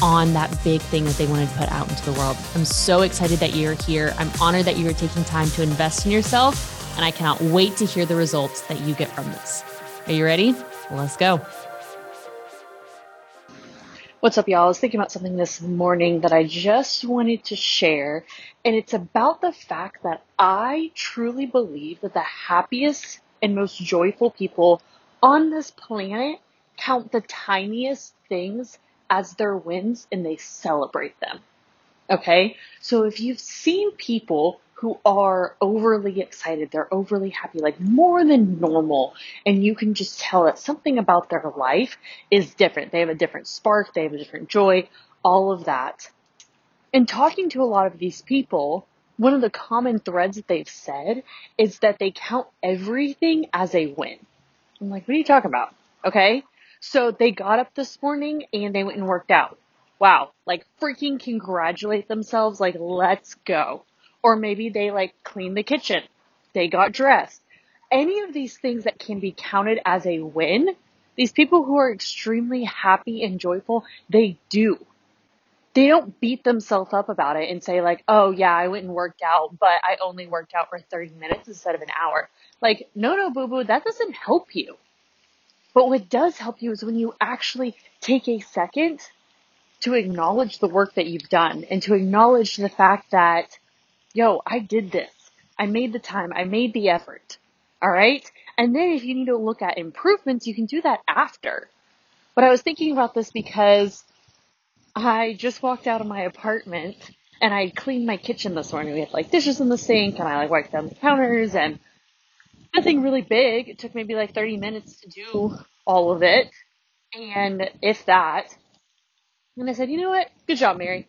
on that big thing that they wanted to put out into the world. I'm so excited that you're here. I'm honored that you are taking time to invest in yourself. And I cannot wait to hear the results that you get from this. Are you ready? Let's go. What's up, y'all? I was thinking about something this morning that I just wanted to share, and it's about the fact that I truly believe that the happiest and most joyful people on this planet count the tiniest things as their wins, and they celebrate them, okay? So if you've seen people who are overly excited, they're overly happy, like more than normal, and you can just tell that something about their life is different. They have a different spark, they have a different joy, all of that. And talking to a lot of these people, one of the common threads that they've said is that they count everything as a win. I'm like, what are you talking about? Okay? So they got up this morning and they went and worked out. Wow. Like freaking congratulate themselves. Like, let's go. Or maybe they like cleaned the kitchen. They got dressed. Any of these things that can be counted as a win, these people who are extremely happy and joyful, they do. They don't beat themselves up about it and say like, oh yeah, I went and worked out, but I only worked out for 30 minutes instead of an hour. Like, no, boo-boo, that doesn't help you. But what does help you is when you actually take a second to acknowledge the work that you've done and to acknowledge the fact that, yo, I did this. I made the time. I made the effort. All right. And then if you need to look at improvements, you can do that after. But I was thinking about this because I just walked out of my apartment and I cleaned my kitchen this morning. We had like dishes in the sink and I like wiped down the counters and nothing really big. It took maybe like 30 minutes to do all of it. And if that, and I said, you know what? Good job, Mary.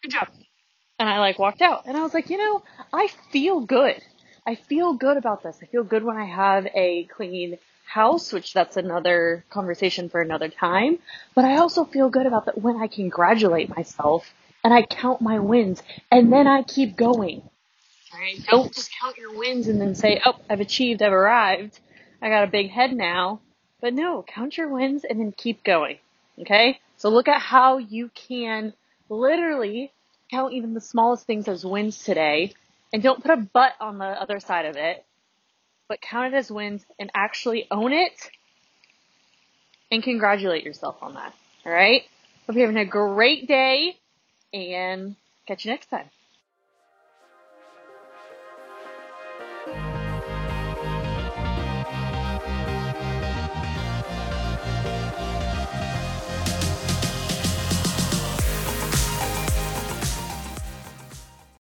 Good job. And I like walked out and I was like, you know, I feel good. I feel good about this. I feel good when I have a clean house, which that's another conversation for another time. But I also feel good about that when I congratulate myself and I count my wins and then I keep going. Right? Don't just count your wins and then say, oh, I've achieved, I've arrived. I got a big head now. But no, count your wins and then keep going. Okay. So look at how you can literally count even the smallest things as wins today, and don't put a but on the other side of it, but count it as wins and actually own it and congratulate yourself on that. All right. Hope you're having a great day and catch you next time.